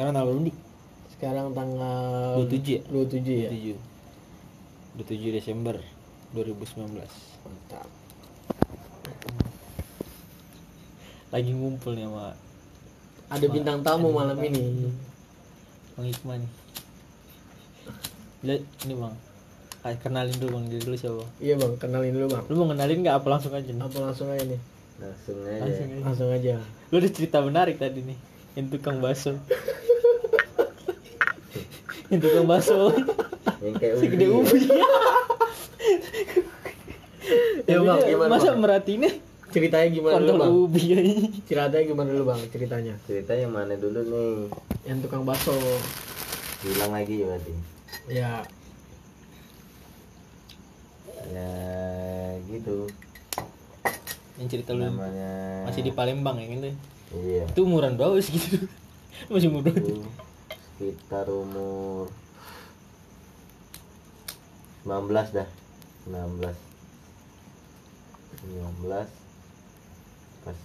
Sekarang tanggal berapa? Sekarang tanggal 27 Desember 2019. Mantap. Lagi ngumpul nih sama ada bintang tamu malam ini. Bang Hikman. Lihat ini Bang. Kenalin dulu Bang, diri dulu siapa? Iya Bang, kenalin dulu Bang. Lu mau kenalin enggak apa langsung aja nih? Apa langsung aja nih? Langsung aja. Lu ada cerita menarik tadi nih. Yang tukang bakso. Yang tukang bakso. Yang kayak ubi. Segede ubi. Ya Bang, gimana? Masa merhatiinnya? Ceritanya gimana dulu Bang? Ceritanya? Ceritanya yang mana dulu nih? Yang tukang bakso. Bilang lagi berarti. Ya. Ya gitu. Yang cerita lu namanya... masih di Palembang ya gitu. Iya. Itu umuran berapa sih gitu? Masih umur berapa? Sekitar umur 19 dah. 19 pas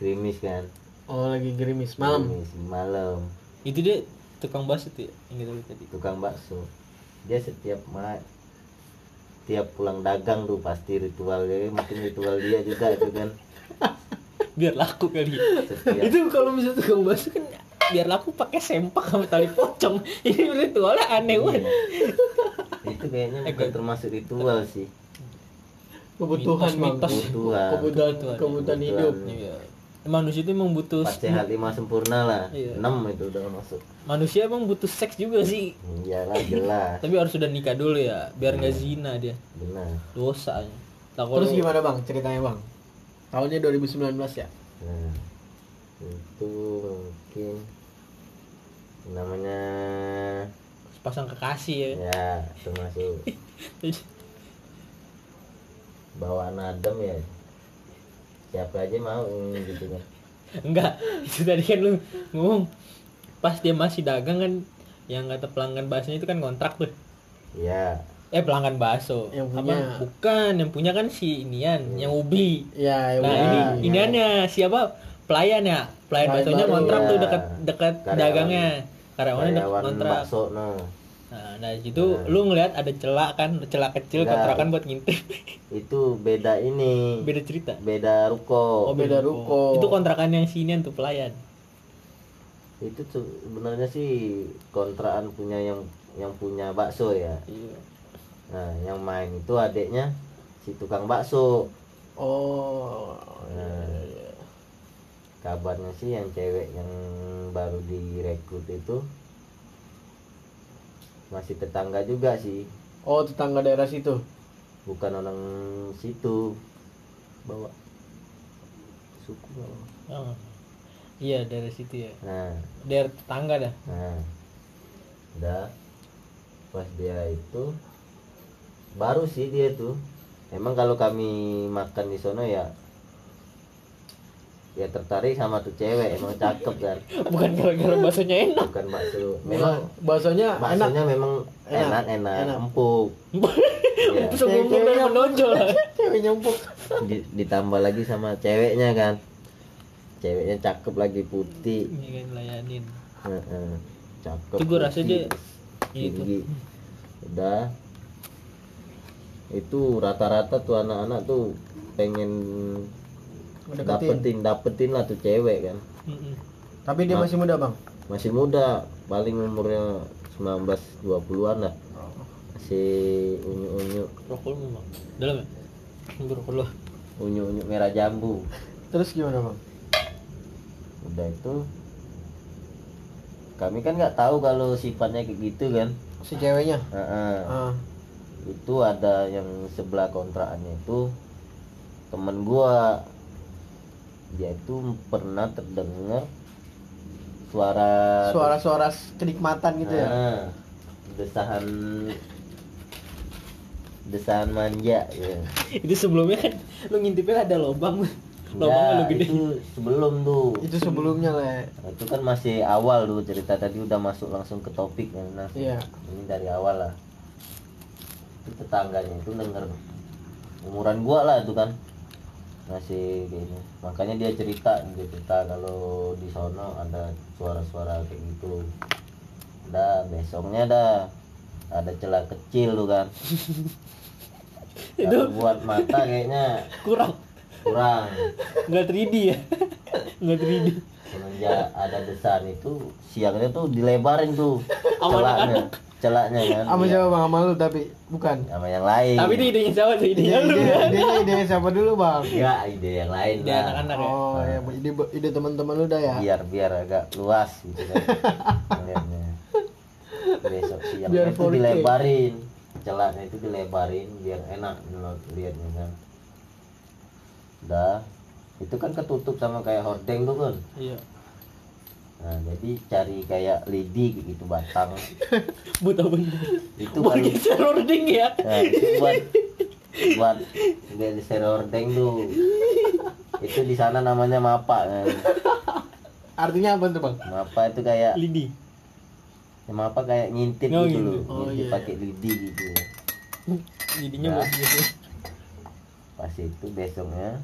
gerimis kan. Oh, lagi gerimis malam. Malam. Itu dia tukang bakso tuh yang tadi. Tukang bakso. Dia setiap pulang dagang tuh pasti ritual dia, mungkin ritual dia juga itu kan. Biar laku kali. Setiap... Itu kalau misalnya tukang bakso kan biar laku pakai sempak sama tali pocong. Ini ritualnya aneh banget. Itu kayaknya bukan termasuk ritual sih. Kebutuhan hidup. Iya. Manusia itu memang butuh 4C5 sempurna lah. Iya. 6 itu udah masuk. Manusia emang butuh seks juga sih. Iyalah jelas. Tapi harus sudah nikah dulu ya, biar enggak zina dia. Benar. Dosanya. Nah, terus gimana Bang ceritanya Bang? Tahunnya 2019 ya? Nah. Itu mungkin namanya sepasang kekasih ya. Ya, termasuk. Bawaan adem ya, siapa aja mau gitu kan. Enggak, itu tadi kan lu ngomong pas dia masih dagang kan, yang kata pelanggan baksonya itu kan kontrak tuh. Iya. Pelanggan bakso yang punya. Apa? Bukan, yang punya kan si inian, yang ubi. Iya, yang ubi. Nah, ini iniannya siapa? Pelayan ya. Pelayan baksonya kontrak ya. Tuh dekat dagangnya. Karyawannya dekat kontrak. Bakso, Nah, dari situ lu ngelihat ada celah kan, celah kecil kontrakan buat ngintip. Itu beda ini. Beda cerita. Beda ruko. Oh, beda ruko. Itu kontrakan yang sinian tuh pelayan. Itu sebenarnya sih kontrakan punya yang punya bakso ya. Iya. Nah, yang main itu adeknya si tukang bakso. Oh. Nah, iya. Kabarnya sih yang cewek yang baru direkrut itu masih tetangga juga sih. Oh, tetangga daerah situ. Bukan orang situ. Bawa suku bawa. Oh. Iya, daerah situ ya. Nah, daerah tetangga dah. Nah. Udah. Pas dia itu baru sih dia tuh. Emang kalau kami makan di sono ya tertarik sama tuh cewek, emang cakep kan. Bukan gara-gara baksonya enak. Bukan bakso. Memang baksonya memang enak, empuk. Empuk sempurna ya. Menonjol. Ceweknya empuk. Ditambah lagi sama ceweknya kan. Ceweknya cakep lagi putih. Ini kan layanin. Cakep. Itu gua rasa dia gitu. Udah. Itu rata-rata tuh anak-anak tuh pengen dapetin lah tuh cewek kan. Tapi dia masih muda Bang? Masih muda, paling umurnya 19-20an lah. Masih unyu-unyu. Rokok lu Bang? Dalam ya? Rokok lu? Unyu-unyu merah jambu. Terus gimana Bang? Udah itu kami kan gak tahu kalau sifatnya kayak gitu kan. Si ceweknya? Itu ada yang sebelah kontraannya itu temen gua. Dia itu pernah terdengar suara-suara kenikmatan gitu ya. Desahan manja ya. Itu sebelumnya kan lu ngintipnya ada lubang. Lubangnya lu gede. Itu sebelum tuh. Itu sebelumnya lah. Itu kan masih awal tuh, cerita tadi udah masuk langsung ke topik kan. Nah, iya. Ini dari awal lah. Itu tetangganya itu denger. Umuran gua lah itu kan. ngasih ini, makanya dia cerita kalau di sono ada suara-suara kayak gitu. Dah besoknya dah ada celah kecil tuh kan. Itu buat mata kayaknya kurang nggak 3D ya, nggak 3D. Semenjak ada desain itu siangnya tuh dilebarin tuh celaknya kan. Sama siapa bang? Sama lu tapi bukan sama yang lain. Tapi itu idenya siapa tuh? Idenya siapa dulu bang? Enggak, ide yang lain. Ide anak-anak ya. Oh ya, ide teman-teman lu dah ya. Biar agak luas gitu kan. Melihatnya. Besok siang itu dilebarin. Celaknya itu dilebarin biar enak lihatnya kan. Dah. Itu kan ketutup sama kayak hordeng tuh kan. Iya. Nah, jadi cari kayak lidi gitu batang. Buta bener. Itu buat hordeng ya. Nah, itu buat geser hordeng tuh. Itu di sana namanya mapa kan. Artinya apa tuh, Bang? Mapa itu kayak lidi. Ya, mapa kayak ngintip gitu loh. Oh, ngintip iya. Pakai lidi gitu. Lidinya nah, buat gitu. Pas itu besoknya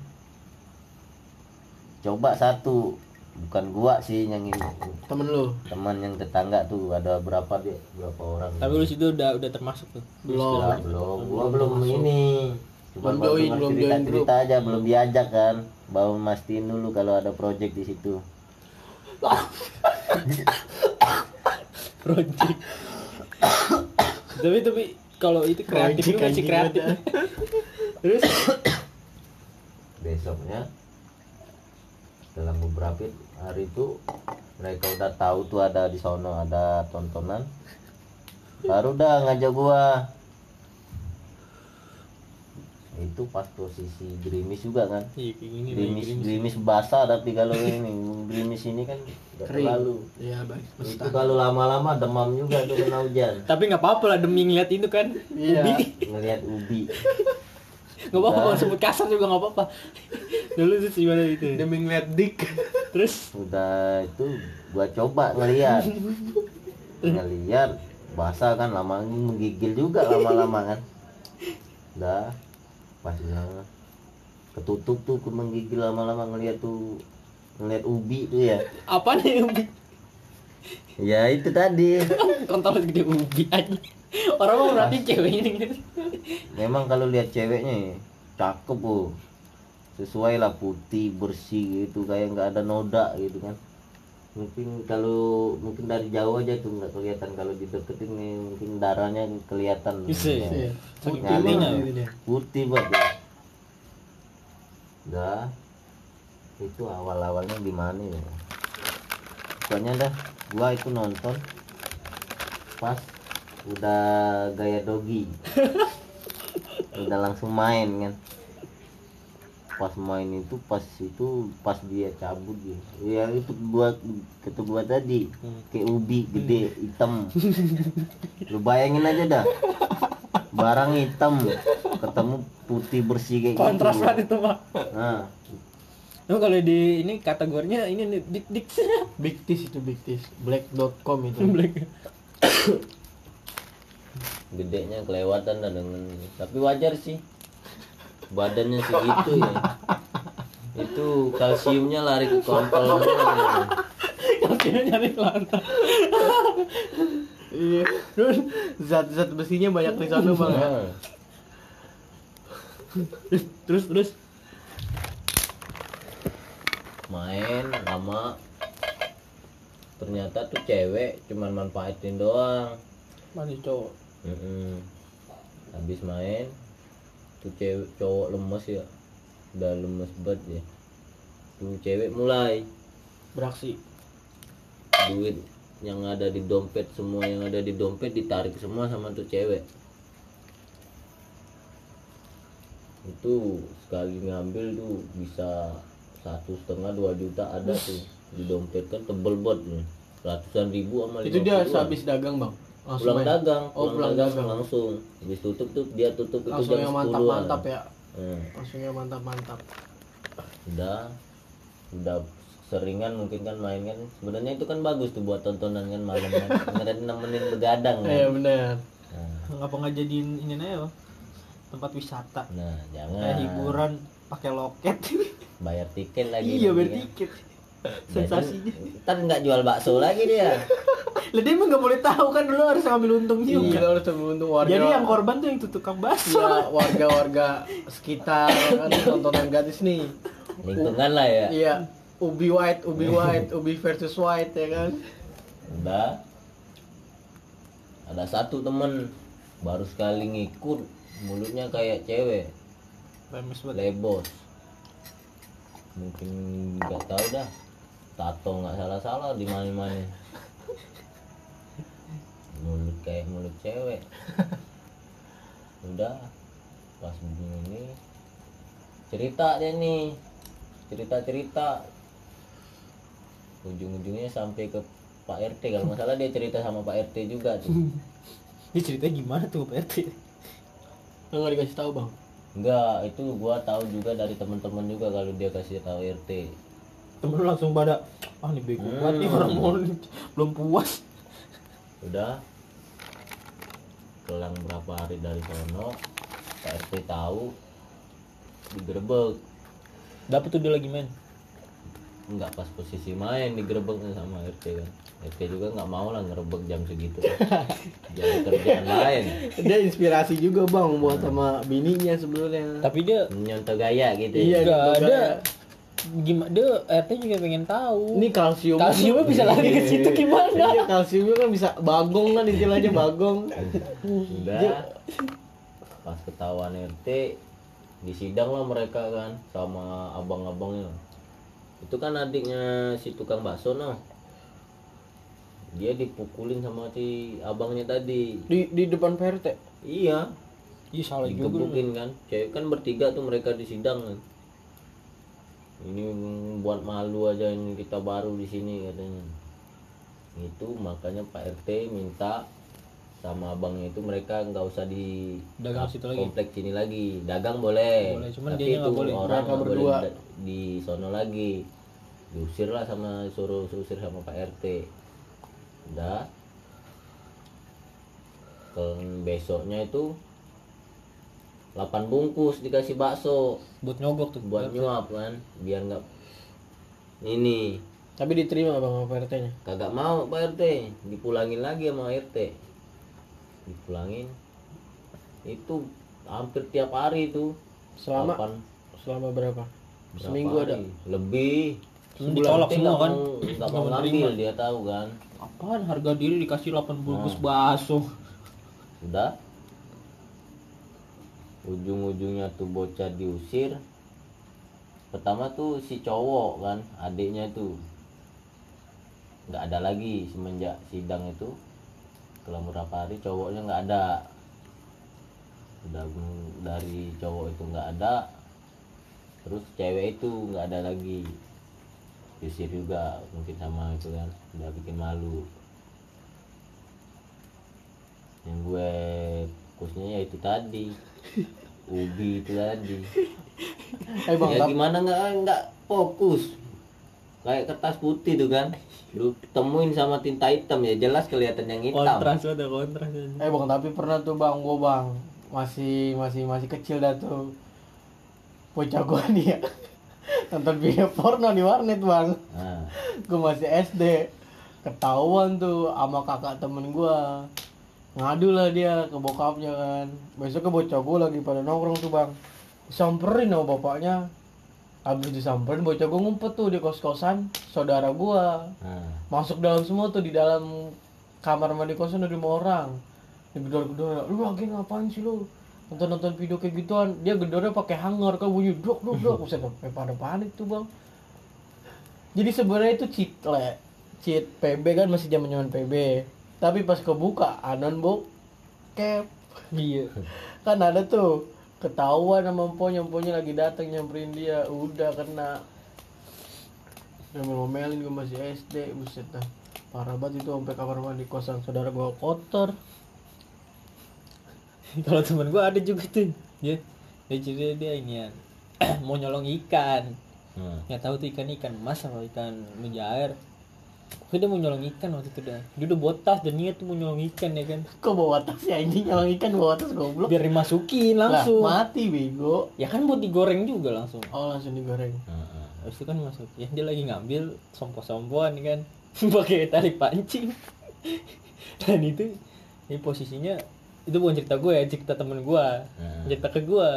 coba satu. Bukan gua sih yang ini. Temen lu? Teman yang tetangga tuh ada berapa orang. Tapi lu situ udah termasuk tuh. Belum. Gua belum ini. Belum cerita aja, belum diajak kan. Baru mastiin dulu kalau ada project di situ. Project. Tapi kalau itu kreatif lu masih kreatif. Terus besoknya dalam beberapa hari itu mereka udah tahu tuh ada di sono ada tontonan, baru udah ngajak gua. Itu pas posisi gerimis juga kan. Gerimis basah, tapi kalau ini gerimis ini kan nggak terlalu ya, itu kalau lama-lama demam juga tuh kena hujan. Tapi nggak apa-apa lah demi ngeliat itu kan. Iya. Ngeliat ubi nggak apa-apa, sebut kasar juga nggak apa-apa. Dulu terus gimana itu? Demi ngeliat dik. Terus? Udah itu gua coba ngeliat basah kan, lama menggigil juga lama-lama kan. Udah pas ketutup tuh menggigil lama-lama ngeliat ubi tuh ya. Apa nih ubi? Ya itu tadi. Kontol gede ubi aja. Orang mau berarti ceweknya gitu. Memang kalau lihat ceweknya cakep bu, sesuai lah, putih bersih gitu, kayak nggak ada noda gitu kan. Mungkin kalau dari jauh aja tuh nggak kelihatan, kalau dideketin nih mungkin darahnya kelihatan. Iya. Putih banget. Dah itu awal-awalnya gimana ya? Pokoknya dah gua itu nonton pas udah gaya dogi. Udah langsung main kan. Pas main itu pas dia cabut dia. Ya itu buat ketua tadi. Kayak ubi gede hitam. Lu bayangin aja dah. Barang hitam ketemu putih bersih kayak gitu. Kontras banget itu, Pak. Nah. Nah, kalau di ini kategorinya ini Big Tis. Black.com itu. Black. Gedenya kelewatan dan tapi wajar sih, badannya segitu ya. Itu kalsiumnya lari ke kontol. Kalsiumnya nyari lantai. Iya. Zat besinya banyak di sana bang. Terus main lama, ternyata tuh cewek cuman manfaatin doang. Masih cowok. Habis main tuh cewek, cowok lemes ya, udah lemes banget ya. Tuh cewek mulai beraksi. Duit yang ada di dompet, semua yang ada di dompet ditarik semua sama tuh cewek. Itu sekali ngambil tuh bisa 1,5-2 juta ada tuh di dompet kan, tebel banget nih. Ratusan ribu sama 50 itu dia habis dagang bang. Pulang dagang langsung. Habis tutup tuh dia tutup itu jam 10-an. Mantap ya. Langsungnya mantap. Udah seringan mungkin kan main kan. Sebenarnya itu kan bagus tuh buat tontonan kan malam kan. Nemenin begadang kan. Iya benar. Nah. Ngapa enggak jadiin ini aja, Bang? Tempat wisata. Nah, jangan. Kayak hiburan. pakai loket. Bayar tiket lagi. Iya, bayar tiket. Sensasinya. Ntar nggak jual bakso lagi dia. Lah dia emang nggak boleh tahu kan, dulu harus ngambil untung juga. Iya, harus ngambil untung warga. Jadi yang korban tuh yang tukang bakso. Iya, warga-warga sekitar kan tontonan gratis nih. Lingkungan lah ya. Iya, ubi white, ubi versus white ya kan. Udah. Ada satu temen baru sekali ngikut, mulutnya kayak cewek. Lebos. Mungkin nggak tahu dah. Tato nggak salah-salah di mana-mana. Mulut kayak mulut cewek. Udah pas begini cerita dia nih, cerita ujung-ujungnya sampai ke Pak RT kalau nggak salah. Dia cerita sama Pak RT juga tuh. Dia cerita gimana tuh Pak RT? Nggak dikasih tahu bang? Nggak, itu gua tahu juga dari teman-teman juga kalau dia kasih tahu RT. Temen langsung pada ah nih bego banget nih orang mau belum puas. Udah kelang berapa hari dari sono Pak RT tahu, digerebek. Dapet tuh dia lagi main. Enggak pas posisi main digerebek sama RT kan. RT juga nggak mau lah ngerebek jam segitu. Jadi kerjaan lain. Dia inspirasi juga bang buat sama bininya sebenarnya. Tapi dia nyontoh gaya gitu. Iya ya. Ada gimana deh, RT juga pengen tahu nih kalsiumnya bisa lari ke situ gimana. Iya, kalsiumnya kan bisa bagong kan istilahnya bagong. Udah pas ketahuan RT disidang lah mereka kan sama abang-abangnya. Itu kan adiknya si tukang bakso noh. Dia dipukulin sama si abangnya tadi di depan PRT. Iya. Iya salah juga. Digebukin kan. Cewek kan bertiga tuh mereka disidang kan. Ini buat malu aja ini kita baru di sini katanya. Itu makanya Pak RT minta sama abangnya itu mereka nggak usah di dagang situ lagi. Kompleks sini lagi. Dagang boleh. Cuman dia nggak boleh. Orang nggak berdua boleh di sono lagi. Diusir lah sama suruh usir sama Pak RT. Udah besoknya itu 8 bungkus dikasih bakso buat nyogok tuh, buat nyuap kan biar nggak ini. Tapi diterima bang sama Pak RT-nya? Kagak mau Pak RT, dipulangin lagi sama RT. Dipulangin itu hampir tiap hari itu selama 8. Selama berapa seminggu hari? Ada lebih. Ditolak semua kan, nggak mau ngambil dia tahu kan. Apaan harga diri dikasih 8 bungkus bakso. Udah ujung-ujungnya tuh bocah diusir. Pertama tuh si cowok kan, adiknya tuh nggak ada lagi semenjak sidang itu. Setelah beberapa hari cowoknya nggak ada. Udah dari cowok itu nggak ada, terus cewek itu nggak ada lagi. Diusir juga mungkin sama itu kan, udah bikin malu. Yang gue fokusnya ya itu tadi, ubi itu tadi. Ya gimana nggak fokus, kayak kertas putih tuh kan, lu temuin sama tinta hitam ya jelas kelihatan yang hitam. Kontras ada kontras. Bang tapi pernah tuh bang, gue bang masih kecil dah tuh, bocah gue nih ya. Nonton video porno di warnet bang. Gue masih SD. Ketahuan tuh sama kakak temen gue. Ngadu lah dia ke bokapnya kan. Besoknya bocah gue lagi pada nongkrong tuh bang, disamperin sama bapaknya. Habis disamperin bocah gue ngumpet tuh di kos-kosan saudara gue. Masuk dalam semua tuh, di dalam kamar mandi kosan udah 5 orang. Digedor-gedor, lu lagi ngapain sih lu? Nonton video kayak gituan. Dia gedornya pakai hanger kan, bunyi duk. Buset, sampai pada panik tuh bang. Jadi sebenarnya itu cheat PB kan, masih zaman PB. Tapi pas kebuka anon bokep. Iya. Kan ada tuh ketahuan sama emponya lagi datang nyamperin dia. Udah kena. Ngomel-ngomelin, gue masih SD. Buset dah. Parah banget itu, sampai kamar mandi kosan saudara gue kotor. Kalau temen gue ada juga tuh, dia cerita dia inian mau nyolong ikan, nggak tahu tuh ikan emas atau ikan mujair. Tapi dia mau nyolong ikan waktu itu dah. Dia udah bawa tas dan niat mau nyolong ikan ya kan. Kok bawa tas ya anjing, nyolong ikan bawa tas goblok. Biar dimasukin langsung. Lah mati bego. Ya kan buat digoreng juga langsung. Oh langsung digoreng. Heeh. Habis itu kan masuk. Ya dia lagi ngambil sompo-sompoan kan. Pakai tali pancing. Dan itu ini posisinya itu bukan cerita gue ya, cerita temen gue. Cerita ke gue.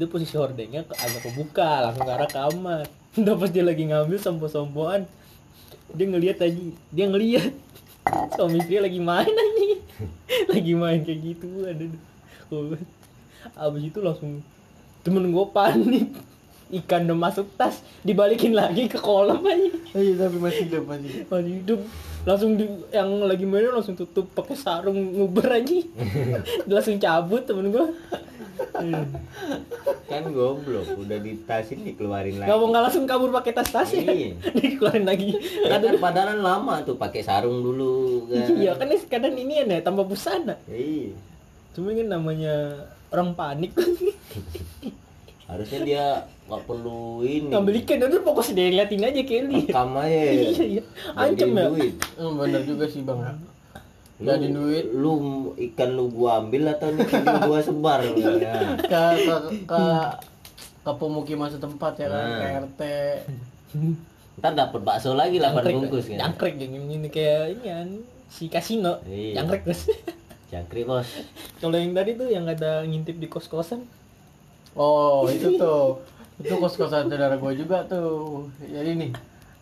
Itu posisi hordengnya agak kebuka langsung ke arah kamar. Dan pas dia lagi ngambil sompo-sompoan dia ngelihat aja, dia ngelihat suami istri lagi main aja, lagi main kayak gitu, aduh. Abis itu langsung temen gue panik, ikan udah masuk tas, dibalikin lagi ke kolam aja. Iya tapi masih hidup, masih hidup. Langsung di, yang lagi main langsung tutup pakai sarung nguber aja, langsung cabut temen gue. Kan goblok udah ditasin dikeluarin lagi. Nggak langsung kabur pakai tas-tasnya. Iya. Dikeluarin lagi. Ya kan padahal lama tuh pakai sarung dulu kan. Iya kan kadang ini ya tambah busana. Iya. Cuma kan namanya orang panik. Harusnya dia nggak perlu ini. Ngambil ikan dulu fokus dia liatin aja Kelly. Kamu ya. Iya. Ancam ya. Bener juga sih bang. Jadi duit lu ikan lu gua ambil atau ikan lu gua sebar lu ya. Ke pemukiman setempat ya kan, ke RT. Entar dapat bakso lagi lah berbungkus kan. Jangkrik ini kayak ini kan si kasino. Iya. Jangkrik bos. Jangkrik bos. Kalau yang tadi tuh yang ada ngintip di kos-kosan. Oh, itu tuh. Itu kos-kosan saudara gua juga tuh. Jadi nih,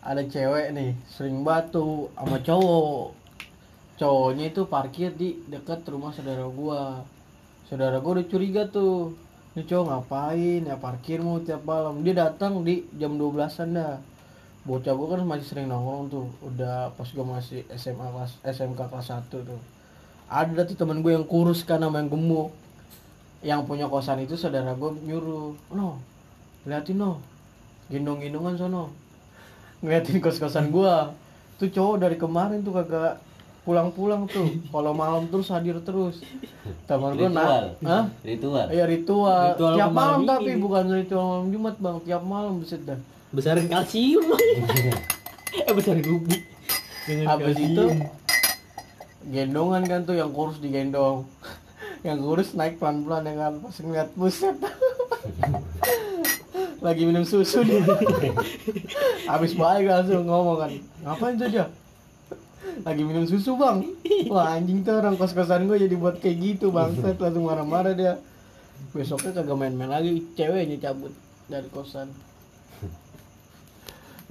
ada cewek nih sering batu sama cowok. Cowoknya itu parkir di dekat rumah saudara gua. Saudara gua udah curiga tuh. Ini cowok ngapain ya parkir mau tiap malam. Dia datang di jam 12-an dah. Bocah gua kan masih sering nongkrong tuh. Udah pas gua masih SMK kelas 1 tuh. Ada tuh teman gua yang kurus kan sama yang gemuk. Yang punya kosan itu saudara gua nyuruh, "No. Liatin no. Gendong-gendongan sono." Ngeliatin kos-kosan gua. Tuh cowok dari kemarin tuh kagak pulang-pulang tuh, kalau malam terus hadir terus. Teman gue nak, ah? Ritual. Iya ritual. Ritual. Tiap malam tapi ini. Bukan ritual malam Jumat bang, tiap malam beset dah. Besarin kalsium. Besarin rubi. Habis kalsium. Itu, gendongan kan tuh yang kurus digendong, yang kurus naik pelan-pelan dengan pas ngeliat buset. Lagi minum susu dia. Habis balik langsung ngomong kan, ngapain saja? Lagi minum susu bang. Wah anjing tuh orang kos-kosan gue jadi buat kayak gitu bangsat. Langsung marah-marah dia. Besoknya kagak main-main lagi. Ceweknya cabut dari kosan.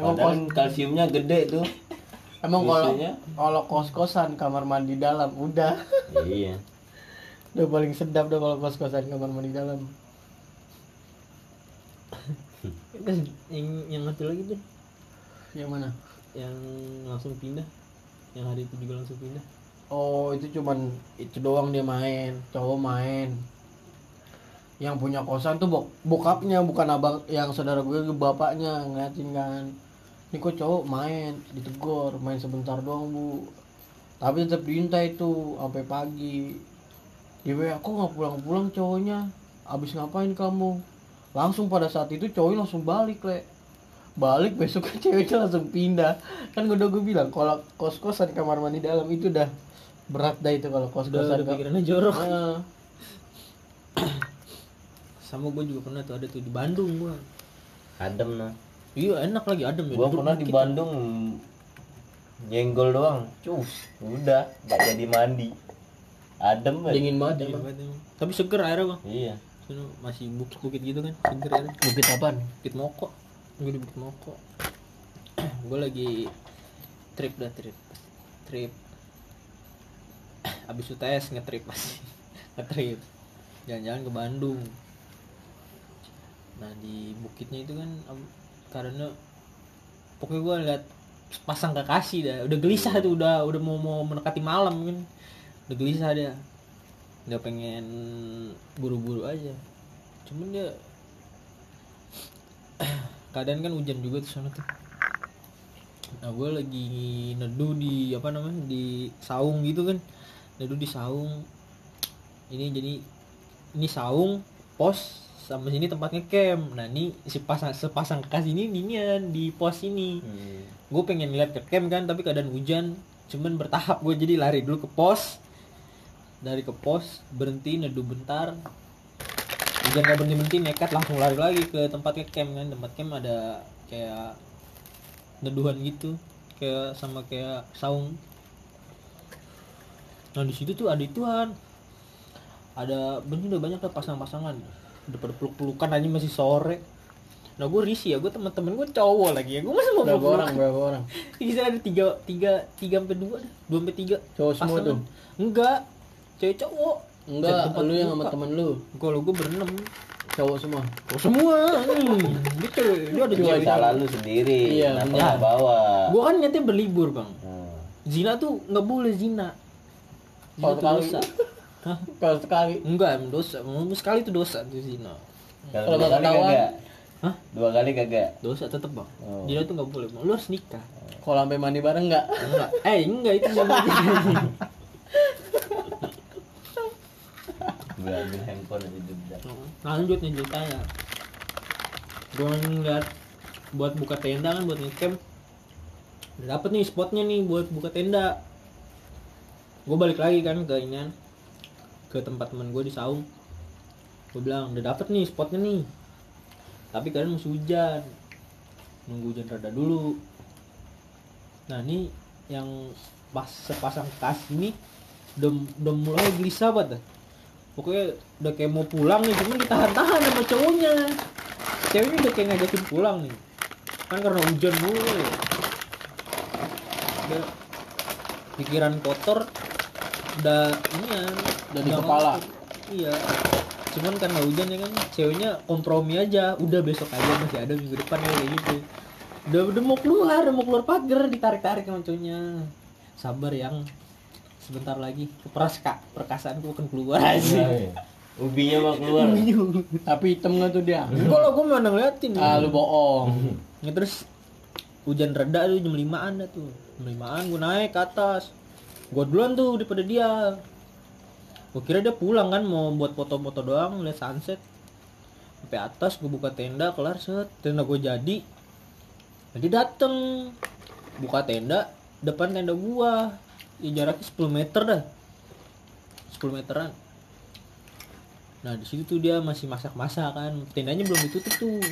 Emang kosan kalsiumnya gede tuh. Emang kalau kos-kosan kamar mandi dalam udah. Iya. Udah paling sedap dah kalau kos-kosan kamar mandi dalam. Yang satu lagi tuh. Yang mana? Yang langsung pindah. Yang hari itu juga langsung pindah. Oh itu cuman itu doang dia main. Cowok main. Yang punya kosan tuh bokapnya. Bukan abang. Yang saudara gue bapaknya. Ngeliatin kan, ini kok cowok main. Ditegur. Main sebentar doang bu. Tapi tetap diintai tuh sampai pagi. Dia bilang kok gak pulang-pulang cowoknya. Abis ngapain kamu? Langsung pada saat itu cowoknya langsung balik le. Balik besok ceweknya langsung pindah. Kan udah gue bilang kalau kos-kosan kamar mandi dalam itu udah berat dah itu kalau kos-kosan pikirannya jorok. Sama gue juga pernah tuh ada tuh di Bandung gua. Adem nah. Iya enak lagi adem ya. Gua pernah di Bandung nyenggol doang. Cus, udah enggak jadi mandi. Adem banget. Dingin banget ya. Tapi seger airnya, Bang. Iya. Masih bukit-bukit gitu kan, seger airnya. Bukit apaan? Bukit Moko. Gue di Moko. Gue lagi trip. Abis UTS ngetrip pasti. Ngetrip. Jalan-jalan ke Bandung. Nah, di bukitnya itu kan karena pokoknya gue lihat pasang kekasih dah. Udah gelisah tuh, udah mau mendekati malam kan. Udah gelisah dia. Udah pengen buru-buru aja. Cuman dia keadaan kan hujan juga tuh sana tuh. Nah gue lagi neduh di di saung gitu kan. Neduh di saung. Ini saung pos sama sini tempat ngecamp. Nah ini sepasang kekasih ini ninian di pos ini. Gue pengen lihat ke camp kan, tapi keadaan hujan. Cuman bertahap gue jadi lari dulu ke pos. Dari ke pos berhenti neduh bentar. Hujan gak berhenti nekat langsung lari lagi ke tempat camp kan. Tempat camp ada kayak neduhan gitu, kayak sama kayak saung. Nah di situ tuh ada ituan. Ada bener udah banyak lah pasang-pasangan, udah pada peluk-pelukan aja masih sore. Nah gue risih ya, gue temen-temen gue cowok lagi ya, gue masih mau peluk-pelukan. Berapa orang? Kisah ada 3-2 cowok semua tuh? Enggak, cewek cowok. Enggak, lu yang sama temen lu? Kalau gue berenam. Cowok semua. Gitu, dia ada cewek. Salah lu sendiri, iya, kenapa bawa? Gue kan nyatanya berlibur bang. Zina tuh gak boleh zina. Zina tuh dosa. Hah? Kalau sekali? Enggak, dosa. Sekali itu dosa tuh zina. Kalau ketahuan? Hah? 2 kali kagak. Dosa tetep bang. Zina tuh enggak boleh. Bang. Lu harus nikah. Kalau sampai mandi bareng enggak? Enggak. Enggak itu zina. Gua ambil handphone aja dulu. Lanjutnya ceritanya. Gua ngeliat buat buka tenda kan, buat ngecamp. Udah dapet nih spotnya nih buat buka tenda. Gua balik lagi kan ke inian, ke tempat temen gue di saung. Gue bilang udah dapet nih spotnya nih, tapi kadang musim hujan, nunggu hujan reda dulu. Nah ini yang pas sepasang tas ini udah mulai gelisah banget, pokoknya udah kayak mau pulang nih, cuma ditahan-tahan sama cowoknya. Ceweknya udah kayak ngajakin pulang nih kan karena hujan mulu ya. Udah pikiran kotor udah inian dari kepala. Iya. Cuman karena hujan ya kan, ceweknya kompromi aja. Udah besok aja, masih ada minggu depan ya kayak gitu. Udah mau keluar pagar ditarik-tarik sama cowoknya. Sabar yang sebentar lagi perkasaanku akan keluar aja. Ubinya mau keluar. Tapi hitam enggak tuh dia? Kalau gua mana ngeliatin. Ah lu bohong. Ya terus hujan reda tuh jam 5-an dah tuh. Jam 5-an gua naik ke atas. Gua duluan tuh daripada dia. Gue kira dia pulang kan, mau buat foto-foto doang, lihat sunset. Sampai atas gue buka tenda, kelar set. Tenda gue jadi. Jadi dateng. Buka tenda, depan tenda gue. Ya jaraknya 10 meter dah. 10 meteran. Nah di situ tuh dia masih masak-masak kan. Tendanya belum ditutup tuh.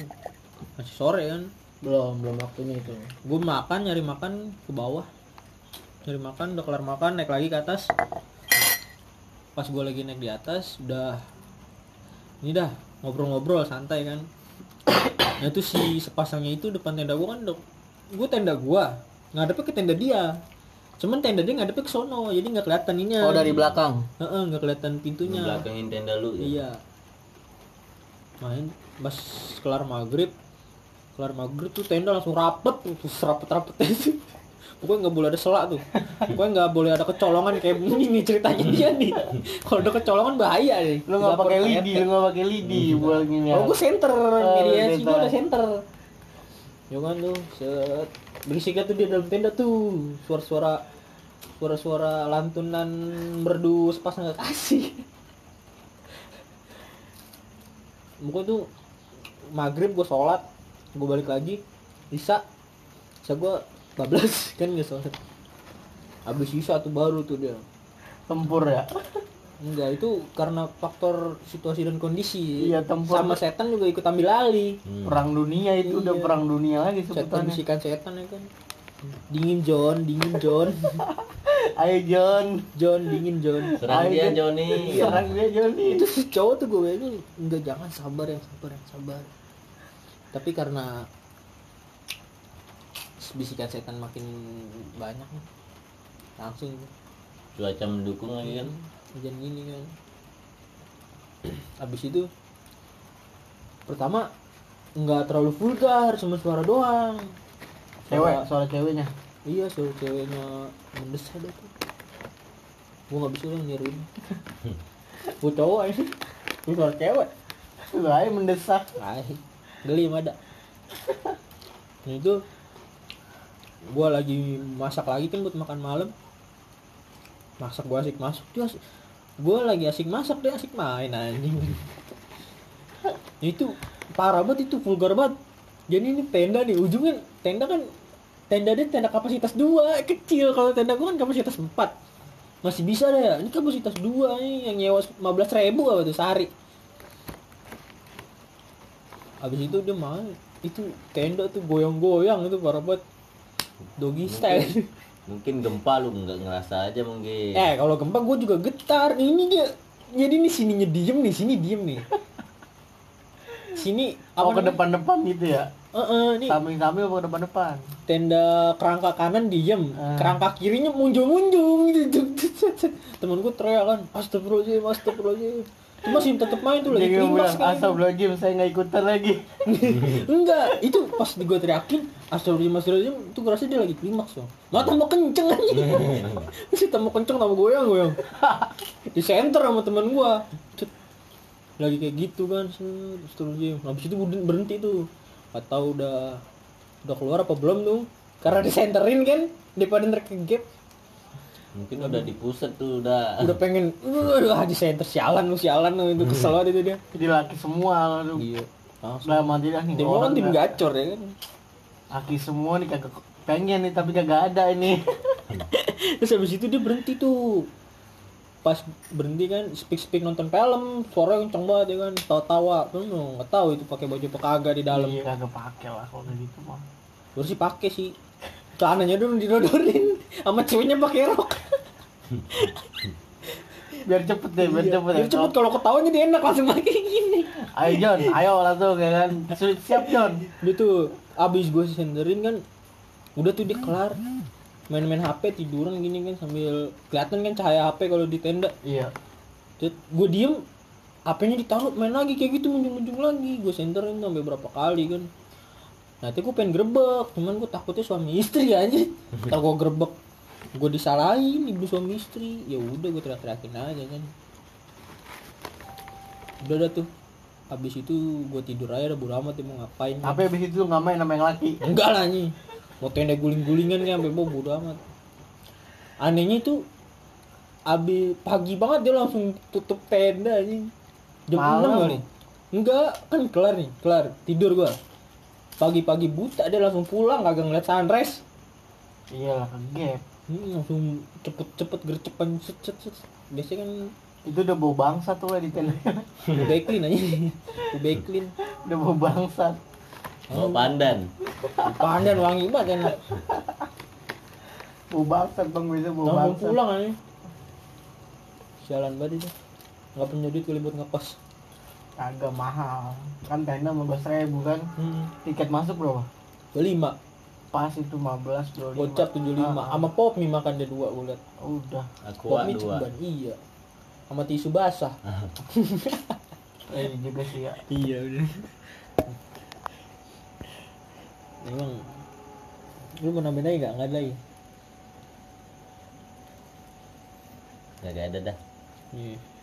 Masih sore kan. Belum waktunya itu. Gue makan, nyari makan ke bawah. Nyari makan, udah kelar makan, naik lagi ke atas. Pas gue lagi naik di atas udah ini dah ngobrol-ngobrol santai kan. Nah itu si sepasangnya itu depan tenda gue kan, gue tenda gue ngadepnya ke tenda dia, cuman tenda dia ngadepnya ke sono jadi nggak kelihatan ininya. Oh dari belakang? Nggak kelihatan pintunya. Belakangin tenda lu ya? Iya. Main pas kelar maghrib tuh tenda langsung rapet sih. Pokoknya nggak boleh ada selak tuh, pokoknya nggak boleh ada kecolongan kayak begini ceritanya dia nih. Kalau ada kecolongan bahaya nih. Lo nggak pakai lidi, buat gini. Kalau gue center, mediasi gue udah center. Jangan tuh, berisiknya tuh di dalam tenda tuh, suara-suara lantunan merdu sepasang kekasih. Pokoknya tuh maghrib gue sholat, gue balik lagi, Isya gue 14 kan nggak sholat. Abis Isya tuh baru tuh dia tempur ya. Enggak, itu karena faktor situasi dan kondisi. Iya, tempur sama setan juga ikut ambil alih. Perang dunia itu iya. Udah perang dunia lagi sebutannya. Bisikan setan ya kan. Dingin John. Ayo John dingin John. Serang dia Johnny. Itu si cowok tuh gue itu enggak, jangan sabar. Tapi karena bisikan setan makin banyak langsung cuaca mendukung lagi kan hujan gini kan. Abis itu pertama nggak terlalu vulgar, cuma suara doang, suara ceweknya mendesah deh tuh. Gua nggak bisa udah niruin. Gua cowok ini suara cewek lain mendesah lain gelim ada. Itu gue lagi masak lagi kan buat makan malam. Gue lagi asik masak, dia asik main anjing. Itu parah banget, itu vulgar banget. Jadi ini tenda nih, ujungnya tenda kan, tenda dia tenda kapasitas 2, kecil. Kalau tenda gua kan kapasitas 4, masih bisa deh. Ini kapasitas 2 nih, yang nyewa 15.000 apa tuh sehari. Habis itu dia mah itu tenda tuh goyang-goyang, itu parah banget. Doggy style. Mungkin gempa lu nggak ngerasa aja mungkin. Kalau gempa gue juga getar. Ini dia. Jadi nih sininya diem nih, sini diem nih. Sini apa ke depan-depan gitu ya? Nih. Samping-samping apa ke depan-depan? Tenda kerangka kanan diem, kerangka kirinya munjung-munjung gitu. Temen gue teriak kan, astagfirullahaladzim, astagfirullahaladzim. Cuma sih tetep main tuh lagi klimas kan. Astagfirullahaladzim, saya nggak ikutan lagi. Enggak, itu pas gue teriakin astagfirullahaladzim, itu gue rasa dia lagi klimaks loh. Malah tambah kenceng aja. Mesti tambah kenceng, tambah goyang-goyang. Di center sama temen gue. Lagi kayak gitu kan, astagfirullahaladzim. Habis itu gue berhenti tuh. Atau udah keluar apa belum tuh. Karena disenterin kan, daripada ntar ke gap. Mungkin udah dipuset tuh, udah pengen di center, sialan itu kesel banget itu dia. Jadi laki semua lu. Iya. Udah mati dah nih. Tim orang tim gacor ya kan. Laki semua nih, kagak pengen nih tapi kagak ada ini. Terus habis itu dia berhenti tuh. Pas berhenti kan speak nonton film, suaranya kenceng banget ya kan, tawa-tawa. Tuh enggak tahu itu pakai baju apa kagak di dalam. Iya, kagak pakai lah kalau gitu mah. Harus dipakai sih. Celananya dulu didodorin sama ceweknya pakai rok. Biar cepet kalau ketahuan jadi enak, langsung pakai gini. Ayo John, ayo langsung ya kan. Siap John. Dia tuh abis gue senderin kan, udah tuh dia kelar main-main HP tiduran gini kan, sambil kelihatan kan cahaya HP kalau di tenda. Iya. Gue diem, HP-nya ditaruh main lagi kayak gitu, muncul-muncul lagi. Gue senderin sampai berapa kali kan. Nanti gue pengen grebek, cuman gue takutnya suami istri aja. Ntar gue grebek, gue disalahin ibu suami istri. Ya udah gue teriak-teriakin aja kan. Udah dah tuh. Habis itu gue tidur aja udah bodo amat mau ngapain. Tapi habis itu enggak main sama yang laki. Enggak lah nih. Mau tenda guling-gulingan kan sampai bodo amat. Anehnya itu habis pagi banget dia langsung tutup tenda anjing. Jam 6 kali. Enggak, kan kelar tidur gue. Pagi-pagi buta dia langsung pulang, kagak ngeliat sunrise. Iya lah, kegep. Langsung cepet-cepet gercepan set. Biasanya kan itu udah bau bangsa tuh lah di tenda. Udah baik clean. Udah bau bangsa. Bau pandan. Pandan wangi banget enak. Bau bangsa bang, biasa bau bangsa. Langsung pulang aja. Sialan banget itu. Enggak punya duit kali buat ngekos. Agak mahal kan tenda 15.000 kan. Tiket masuk berapa? 5. Pas itu 15 25. Gocap 75 sama pop mie makan dia 2 gue liat. Udah. Pop mie ceban. Iya. Sama tisu basah. Juga sih ya. Iya udah. Emang lu mau nambahin lagi enggak ada lagi? Enggak ada dah. Iya.